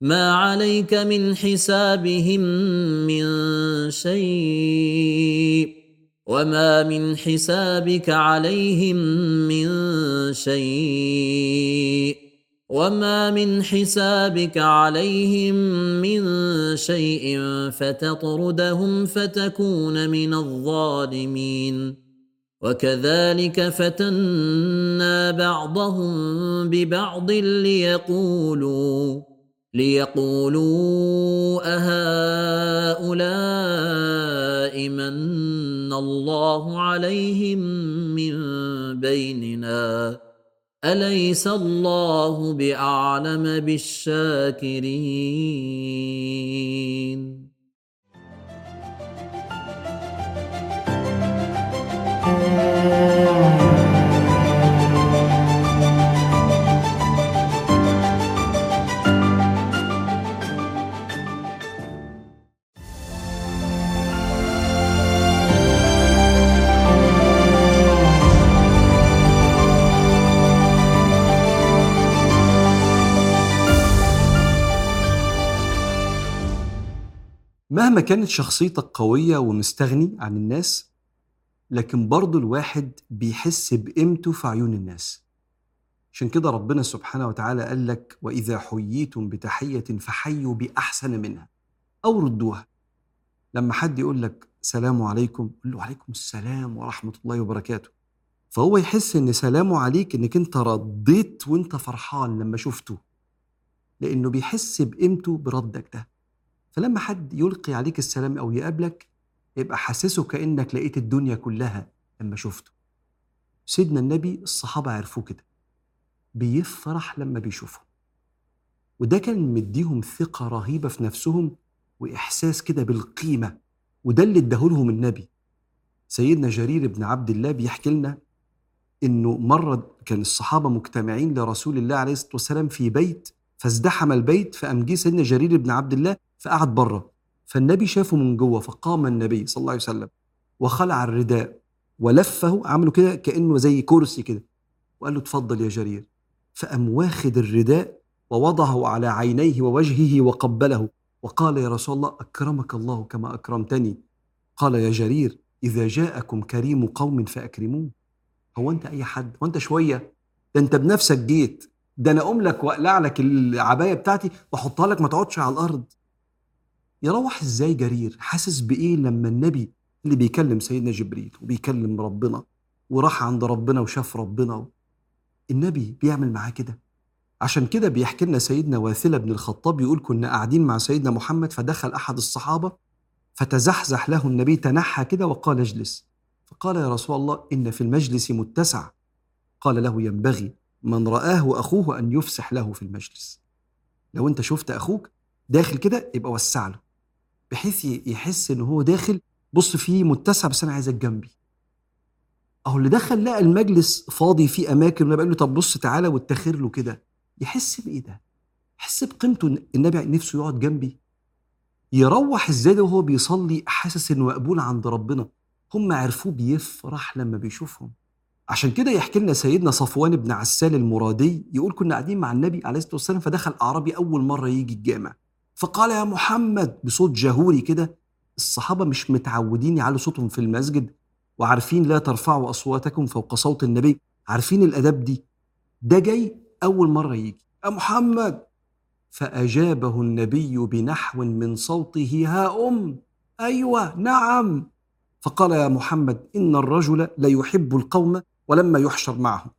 ما عليك من حسابهم من شيء وما من حسابك عليهم من شيء وما من حسابك عليهم من شيء فتطردهم فتكون من الظالمين. وكذلك فتنا بعضهم ببعض ليقولوا ليقولوا أهؤلاء من الله عليهم من بيننا، أليس الله بأعلم بالشاكرين. مهما كانت شخصيتك قوية ومستغني عن الناس، لكن برضو الواحد بيحس بقيمته في عيون الناس. عشان كده ربنا سبحانه وتعالى قال لك وإذا حييتم بتحية فحيوا بأحسن منها أو ردوها. لما حد يقول لك سلام عليكم، قل له عليكم السلام ورحمة الله وبركاته، فهو يحس إن سلامه عليك إنك أنت رديت وإنت فرحان لما شفته، لأنه بيحس بقيمته بردك ده. فلما حد يلقي عليك السلام أو يقابلك يبقى حسسه كأنك لقيت الدنيا كلها لما شفته. سيدنا النبي الصحابة عرفوه كده، بيفرح لما بيشوفهم، وده كان مديهم ثقة رهيبة في نفسهم وإحساس كده بالقيمة، وده اللي اداهولهم النبي. سيدنا جرير بن عبد الله بيحكي لنا إنه مرة كان الصحابة مجتمعين لرسول الله عليه الصلاة والسلام في بيت، فازدحم البيت، فقام جه سيدنا جرير بن عبد الله فقعد بره، فالنبي شافه من جوه، فقام النبي صلى الله عليه وسلم وخلع الرداء ولفه، عمله كده كأنه زي كرسي كده، وقال له اتفضل يا جرير، فقام واخد الرداء ووضعه على عينيه ووجهه وقبله وقال يا رسول الله أكرمك الله كما أكرمتني. قال يا جرير إذا جاءكم كريم قوم فأكرموه. هو أنت أي حد؟ وأنت شوية؟ ده أنت بنفسك جيت، ده أنا أقوم لك وأقلع لك العباية بتاعتي وأحطها لك ما تقعدش على الأرض. يروح إزاي جرير؟ حاسس بإيه لما النبي اللي بيكلم سيدنا جبريل وبيكلم ربنا وراح عند ربنا وشاف ربنا، النبي بيعمل معاه كده. عشان كده بيحكي لنا سيدنا واثلة بن الخطاب، يقول كنا قاعدين مع سيدنا محمد فدخل أحد الصحابة فتزحزح له النبي، تنحى كده وقال اجلس، فقال يا رسول الله إن في المجلس متسع، قال له ينبغي من رآه وأخوه أن يفسح له في المجلس. لو أنت شفت أخوك داخل كده يبقى وسع له، بحيث يحس إنه هو داخل بص فيه متسع، بس أنا عايزك جنبي. أهو اللي دخل لقى المجلس فاضي فيه أماكن، والنبي قال له طب بص تعالى، واتخر له كده، يحس بإيه ده؟ يحس بقيمته، النبي نفسه يقعد جنبي. يروح ازاي ده وهو بيصلي حاسس انه مقبول عند ربنا؟ هم عرفوه بيفرح لما بيشوفهم. عشان كده يحكي لنا سيدنا صفوان بن عسال المرادي، يقول كنا قاعدين مع النبي عليه الصلاة والسلام فدخل أعرابي أول مرة يجي الجامع، فقال يا محمد بصوت جهوري كده. الصحابة مش متعودين يعلوا صوتهم في المسجد، وعارفين لا ترفعوا أصواتكم فوق صوت النبي، عارفين الأدب دي. ده جاي أول مرة يجي يا محمد، فأجابه النبي بنحو من صوته ها أم، أيوة نعم. فقال يا محمد إن الرجل لا يحب القوم ولما يحشر معهم.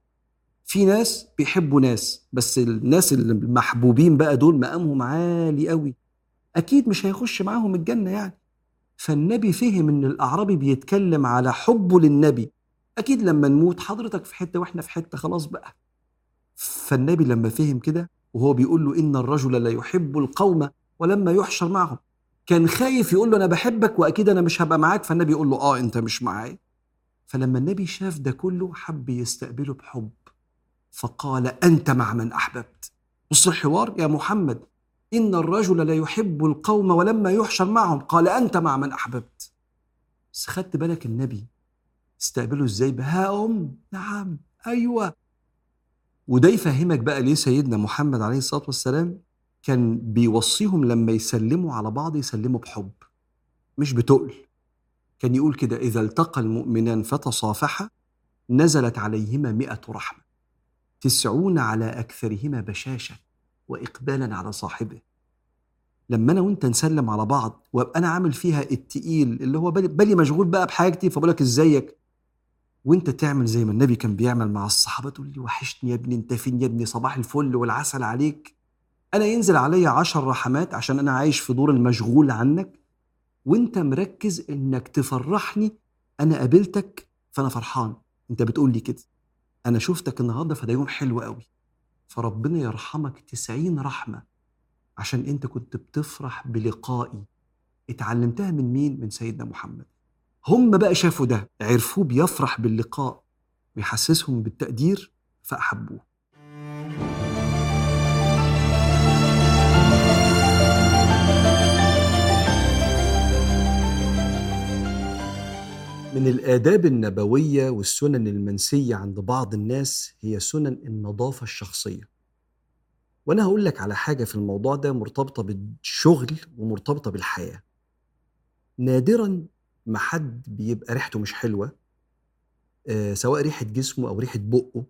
في ناس بيحبوا ناس، بس الناس المحبوبين بقى دول مقامهم عالي قوي، أكيد مش هيخش معهم الجنة يعني. فالنبي فهم إن الأعرابي بيتكلم على حبه للنبي، أكيد لما نموت حضرتك في حتة وإحنا في حتة خلاص بقى. فالنبي لما فهم كده وهو بيقول له إن الرجل لا يحب القوم ولما يحشر معهم، كان خايف يقول له أنا بحبك وأكيد أنا مش هبقى معاك، فالنبي يقول له آه أنت مش معايا. فلما النبي شاف ده كله حب يستقبله بحب، فقال أنت مع من أحببت. بص الحوار يا محمد، إن الرجل لا يحب القوم ولما يحشر معهم، قال أنت مع من أحببت. بس خدت بالك النبي استقبله إزاي؟ بها أم، نعم، أيوة. وده يفهمك بقى ليه سيدنا محمد عليه الصلاة والسلام كان بيوصيهم لما يسلموا على بعض يسلموا بحب مش بتقل. كان يقول كده إذا التقى المؤمنان فتصافحا نزلت عليهما مئة رحمة، تسعون على أكثرهما بشاشة وإقبالا على صاحبه. لما أنا وإنت نسلم على بعض وأبقى أنا عامل فيها التقيل اللي هو بالي مشغول بقى بحاجتي، فبقولك إزيك، وانت تعمل زي ما النبي كان بيعمل مع الصحابة، تقول لي وحشتني يا ابني، انت فين يا ابني، صباح الفل والعسل عليك. انا ينزل علي عشر رحمات عشان انا عايش في دور المشغول عنك، وانت مركز انك تفرحني، انا قابلتك فانا فرحان، انت بتقول لي كده، انا شفتك النهاردة فده يوم حلو قوي، فربنا يرحمك تسعين رحمة عشان انت كنت بتفرح بلقائي. اتعلمتها من مين؟ من سيدنا محمد. هم بقى شافوا ده، عرفوه بيفرح باللقاء ويحسسهم بالتقدير فأحبوه. من الآداب النبوية والسنن المنسية عند بعض الناس هي سنن النظافة الشخصية، وأنا هقول لك على حاجة في الموضوع ده مرتبطة بالشغل ومرتبطة بالحياة. نادراً ما حد بيبقى ريحته مش حلوة، آه سواء ريحة جسمه أو ريحة بقه،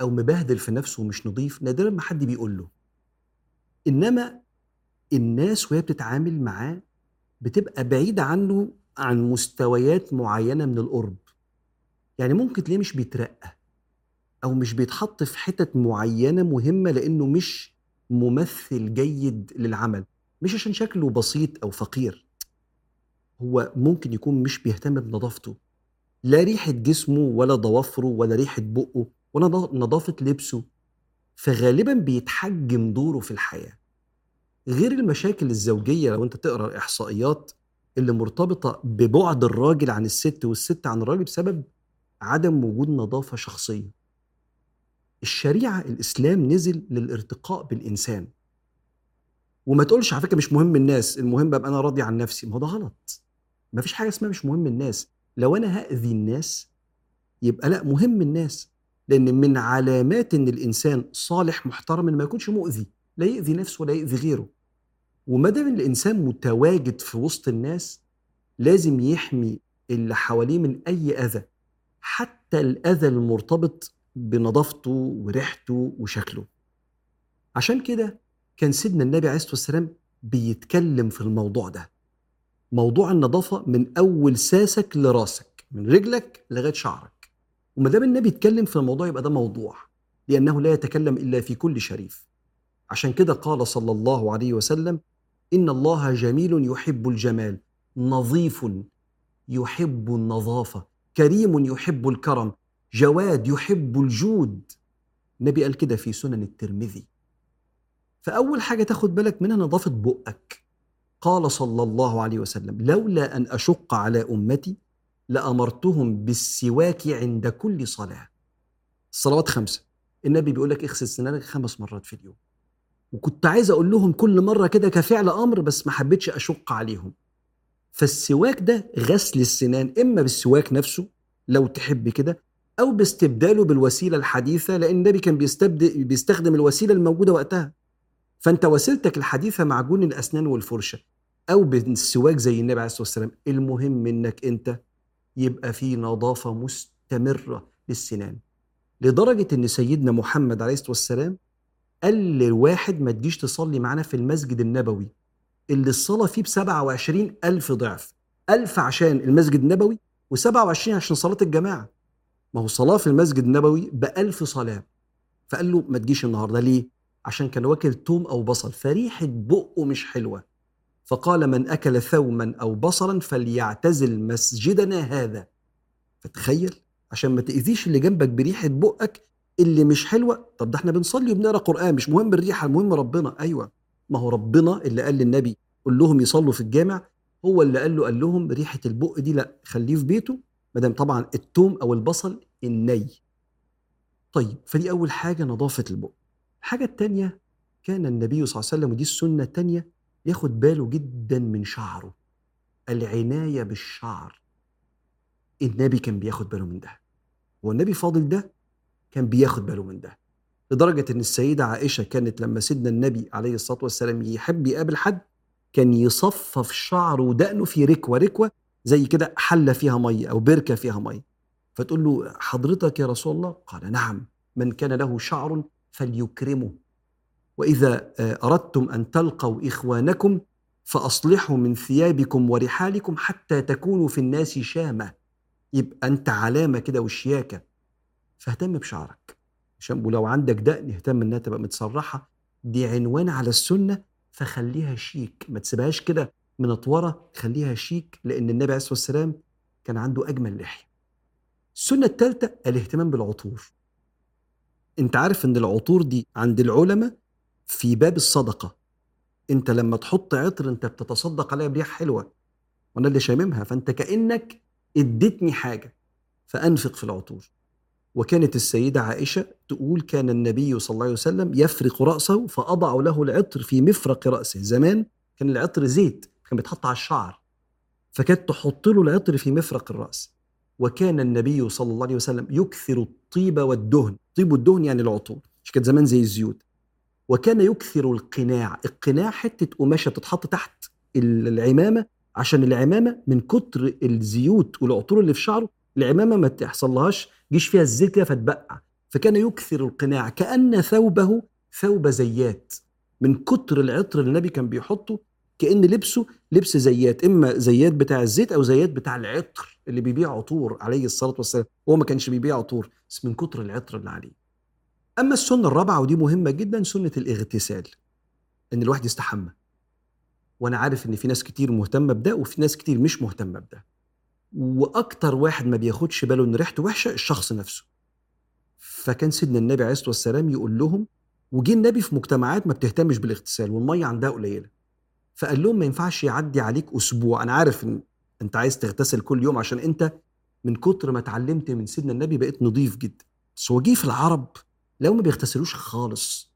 أو مبهدل في نفسه ومش نظيف، نادراً ما حد بيقول له. إنما الناس وهي بتتعامل معاه بتبقى بعيدة عنه عن مستويات معينة من القرب، يعني ممكن تلاقيه مش بيترقى أو مش بيتحط في حتت معينة مهمة لأنه مش ممثل جيد للعمل، مش عشان شكله بسيط أو فقير، هو ممكن يكون مش بيهتم بنظافته، لا ريحة جسمه ولا ضوافره ولا ريحة بقه ولا نظافة لبسه، فغالبا بيتحجم دوره في الحياة. غير المشاكل الزوجية، لو انت تقرأ الإحصائيات اللي مرتبطة ببعد الراجل عن الست والست عن الراجل بسبب عدم وجود نظافة شخصية. الشريعة الإسلام نزل للارتقاء بالإنسان. وما تقولش على فكرة مش مهم الناس، المهم بقى أنا راضي عن نفسي، ما ده غلط. ما فيش حاجة اسمها مش مهم الناس. لو أنا هأذي الناس يبقى لا، مهم الناس، لأن من علامات إن الإنسان صالح محترم إن ما يكونش مؤذي، لا يؤذي نفسه ولا يؤذي غيره. وما دام الإنسان متواجد في وسط الناس لازم يحمي اللي حواليه من أي أذى، حتى الأذى المرتبط بنظافته وريحته وشكله. عشان كده كان سيدنا النبي عليه الصلاة والسلام بيتكلم في الموضوع ده، موضوع النظافة من أول ساسك لراسك، من رجلك لغاية شعرك. وما دام النبي يتكلم في الموضوع يبقى ده موضوع، لأنه لا يتكلم إلا في كل شريف. عشان كده قال صلى الله عليه وسلم: إن الله جميل يحب الجمال، نظيف يحب النظافة، كريم يحب الكرم، جواد يحب الجود. النبي قال كده في سنن الترمذي. فأول حاجة تاخد بالك منها نظافة بقك. قال صلى الله عليه وسلم: لولا أن أشق على أمتي لأمرتهم بالسواك عند كل صلاة. الصلوات خمسة، النبي بيقولك اغسل سنانك خمس مرات في اليوم. وكنت عايز أقول لهم كل مرة كده كفعل أمر، بس ما حبيتش أشق عليهم. فالسواك ده غسل السنان إما بالسواك نفسه لو تحب كده، أو باستبداله بالوسيلة الحديثة، لأن النبي كان بيستخدم الوسيلة الموجودة وقتها. فأنت وسيلتك الحديثة معجون الأسنان والفرشة أو بالسواك زي النبي عليه الصلاة والسلام. المهم إنك أنت يبقى في نظافة مستمرة للسنان، لدرجة إن سيدنا محمد عليه الصلاة والسلام قال لواحد: ما تجيش تصلي معنا في المسجد النبوي اللي الصلاة فيه بسبعة وعشرين ألف ضعف، ألف عشان المسجد النبوي وسبعة وعشرين عشان صلاة الجماعة. ما هو صلاة في المسجد النبوي بألف صلاة. فقال له ما تجيش النهاردة. ليه؟ عشان كان واكل توم أو بصل، فريحة بقه مش حلوة. فقال: من أكل ثوما أو بصلا فليعتزل مسجدنا هذا. فتخيل، عشان ما تأذيش اللي جنبك بريحة بقك اللي مش حلوة. طب ده احنا بنصلي وبنقرأ قرآن، مش مهم الريحة، المهم ربنا. أيوة، ما هو ربنا اللي قال للنبي قل لهم يصلوا في الجامع، هو اللي قال له قال لهم ريحة البق دي لا، خليه في بيته، مادام طبعا التوم أو البصل الني. طيب، فدي أول حاجة نظافة البق. الحاجة التانية، كان النبي صلى الله عليه وسلم، ودي السنة التانية، ياخد باله جدا من شعره، العناية بالشعر. النبي كان بياخد باله من ده، والنبي فاضل ده كان بياخد باله من ده، لدرجة إن السيدة عائشة كانت لما سيدنا النبي عليه الصلاة والسلام يحب يقابل حد كان يصفف شعره ودقنه في ركوة، ركوة زي كده حلة فيها مية أو بركة فيها مية، فتقول له: حضرتك يا رسول الله؟ قال: نعم، من كان له شعر فليكرمه، وإذا أردتم أن تلقوا إخوانكم فأصلحوا من ثيابكم ورحالكم حتى تكونوا في الناس شامة. يبقى أنت علامة كده وشياكة، فاهتم بشعرك، عشان ولو عندك دقن اهتم إنها تبقى متسرحة، دي عنوان على السنة، فخليها شيك، ما تسيبهاش كده من أطورة، خليها شيك، لأن النبي عليه الصلاة والسلام كان عنده أجمل لحية. السنة الثالثة، الاهتمام بالعطور. انت عارف ان العطور دي عند العلماء في باب الصدقة، انت لما تحط عطر انت بتتصدق عليها بريحة حلوة، وانا اللي شاممها، فانت كأنك اديتني حاجة، فأنفق في العطور. وكانت السيدة عائشة تقول: كان النبي صلى الله عليه وسلم يفرق رأسه فأضع له العطر في مفرق رأسه. زمان كان العطر زيت كان بيتحط على الشعر، فكانت تحط له العطر في مفرق الرأس. وكان النبي صلى الله عليه وسلم يكثر الطيب والدهن، طيب والدهن يعني العطور، مش كانت زمان زي الزيوت. وكان يكثر القناع، القناع حتة قماشة بتتحط تحت العمامة، عشان العمامة من كتر الزيوت والعطور اللي في شعره العمامة ما تحصلهاش جيش فيها الزيت فتبقع، فكان يكثر القناع كأن ثوبه ثوب زيات من كتر العطر اللي النبي كان بيحطه، كأن لبسه لبس زيات، إما زيات بتاع الزيت أو زيات بتاع العطر اللي بيبيع عطور عليه الصلاة والسلام. هو ما كانش بيبيع عطور بس من كتر العطر اللي عليه. أما السنة الرابعة، ودي مهمة جدا، سنة الاغتسال، إن الواحد يستحمى. وأنا عارف إن في ناس كتير مهتمة بده وفي ناس كتير مش مهتمة بده، وأكتر واحد ما بياخدش باله إن ريحته وحشة الشخص نفسه. فكان سيدنا النبي عليه الصلاة والسلام يقول لهم، وجي النبي في مجتمعات ما بتهتمش بالاغتسال والمية عندها قليلة، فقال لهم ما ينفعش يعدي عليك أسبوع. أنا عارف إن أنت عايز تغتسل كل يوم عشان أنت من كتر ما اتعلمت من سيدنا النبي بقيت نظيف جدا. بس هو جه في العرب لو ما بيغتسلوش خالص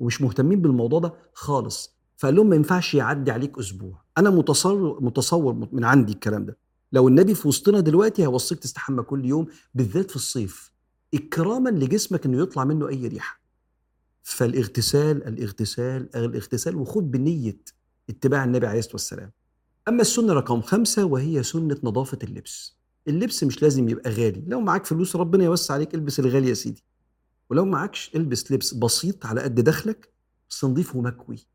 ومش مهتمين بالموضوع ده خالص، فقال لهم ما ينفعش يعدي عليك اسبوع. انا متصور متصور من عندي الكلام ده، لو النبي في وسطنا دلوقتي هيوصيك تستحمى كل يوم بالذات في الصيف اكراما لجسمك انه يطلع منه اي ريحه. فالاغتسال الاغتسال الاغتسال وخد بنيه اتباع النبي عليه الصلاه والسلام. اما السنه رقم خمسة وهي سنه نظافه اللبس. اللبس مش لازم يبقى غالي، لو معاك فلوس ربنا يوسع عليك البس الغالي يا سيدي، ولو معاكش البس لبس بسيط على قد دخلك بس نضيف ومكوي.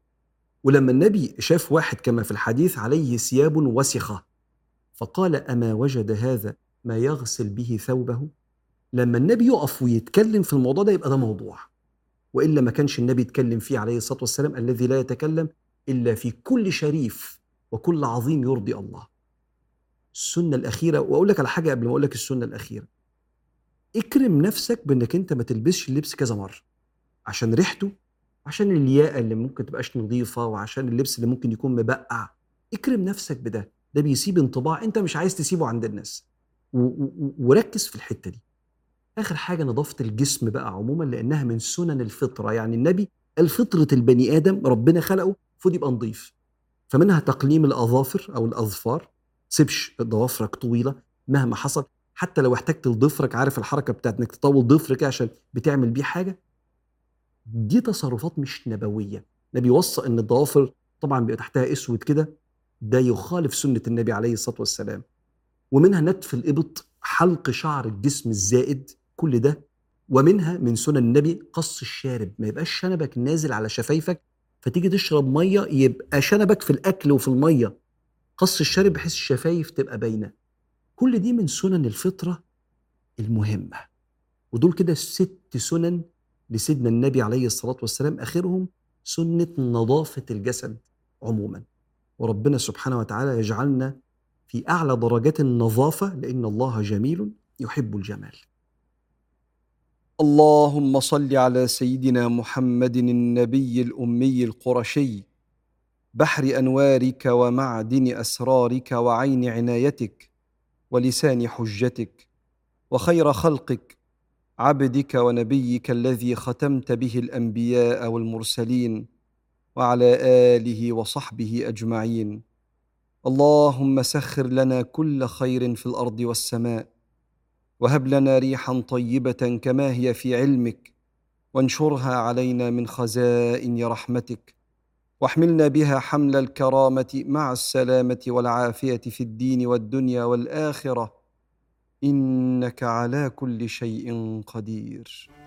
ولما النبي شاف واحد كما في الحديث عليه ثياب وسخة فقال أما وجد هذا ما يغسل به ثوبه. لما النبي يقف ويتكلم في الموضوع ده يبقى ده موضوع، وإلا ما كانش النبي يتكلم فيه عليه الصلاة والسلام الذي لا يتكلم إلا في كل شريف وكل عظيم يرضي الله. السنة الأخيرة، وأقول لك على حاجة قبل ما أقول لك السنة الأخيرة، اكرم نفسك بأنك أنت ما تلبسش اللبس كذا مرة عشان ريحته، عشان الياقة اللي ممكن تبقاش نظيفة، وعشان اللبس اللي ممكن يكون مبقع. اكرم نفسك بده، ده بيسيب انطباع انت مش عايز تسيبه عند الناس، و- و- وركز في الحتة دي. آخر حاجة نظافة الجسم بقى عموما، لأنها من سنن الفطرة. يعني النبي الفطرة البني آدم ربنا خلقه فود يبقى نظيف، فمنها تقليم الأظافر أو الأظفار. سيبش ضوافرك طويلة مهما حصل، حتى لو احتجت لضفرك، عارف الحركة بتاعت انك تطول ضفرك عشان بتعمل بيه حاجة، دي تصرفات مش نبوية. النبي وصى ان الضوافر طبعا بيبقى تحتها اسود كده، ده يخالف سنة النبي عليه الصلاة والسلام. ومنها نتف الإبط، حلق شعر الجسم الزائد، كل ده. ومنها من سنن النبي قص الشارب، ما يبقاش شنبك نازل على شفايفك فتيجي تشرب مية يبقى شنبك في الأكل وفي المية. قص الشارب بحيث الشفايف تبقى باينة. كل دي من سنن الفطرة المهمة. ودول كده ست سنن لسيدنا النبي عليه الصلاة والسلام، آخرهم سنة نظافة الجسد عموما. وربنا سبحانه وتعالى يجعلنا في أعلى درجات النظافة، لأن الله جميل يحب الجمال. اللهم صل على سيدنا محمد النبي الأمي القرشي، بحر أنوارك ومعدن أسرارك وعين عنايتك ولسان حجتك، وخير خلقك عبدك ونبيك الذي ختمت به الأنبياء والمرسلين، وعلى آله وصحبه أجمعين. اللهم سخر لنا كل خير في الأرض والسماء، وهب لنا ريحا طيبة كما هي في علمك، وانشرها علينا من خزائن رحمتك، واحملنا بها حمل الكرامة مع السلامة والعافية في الدين والدنيا والآخرة، إنك على كل شيء قدير.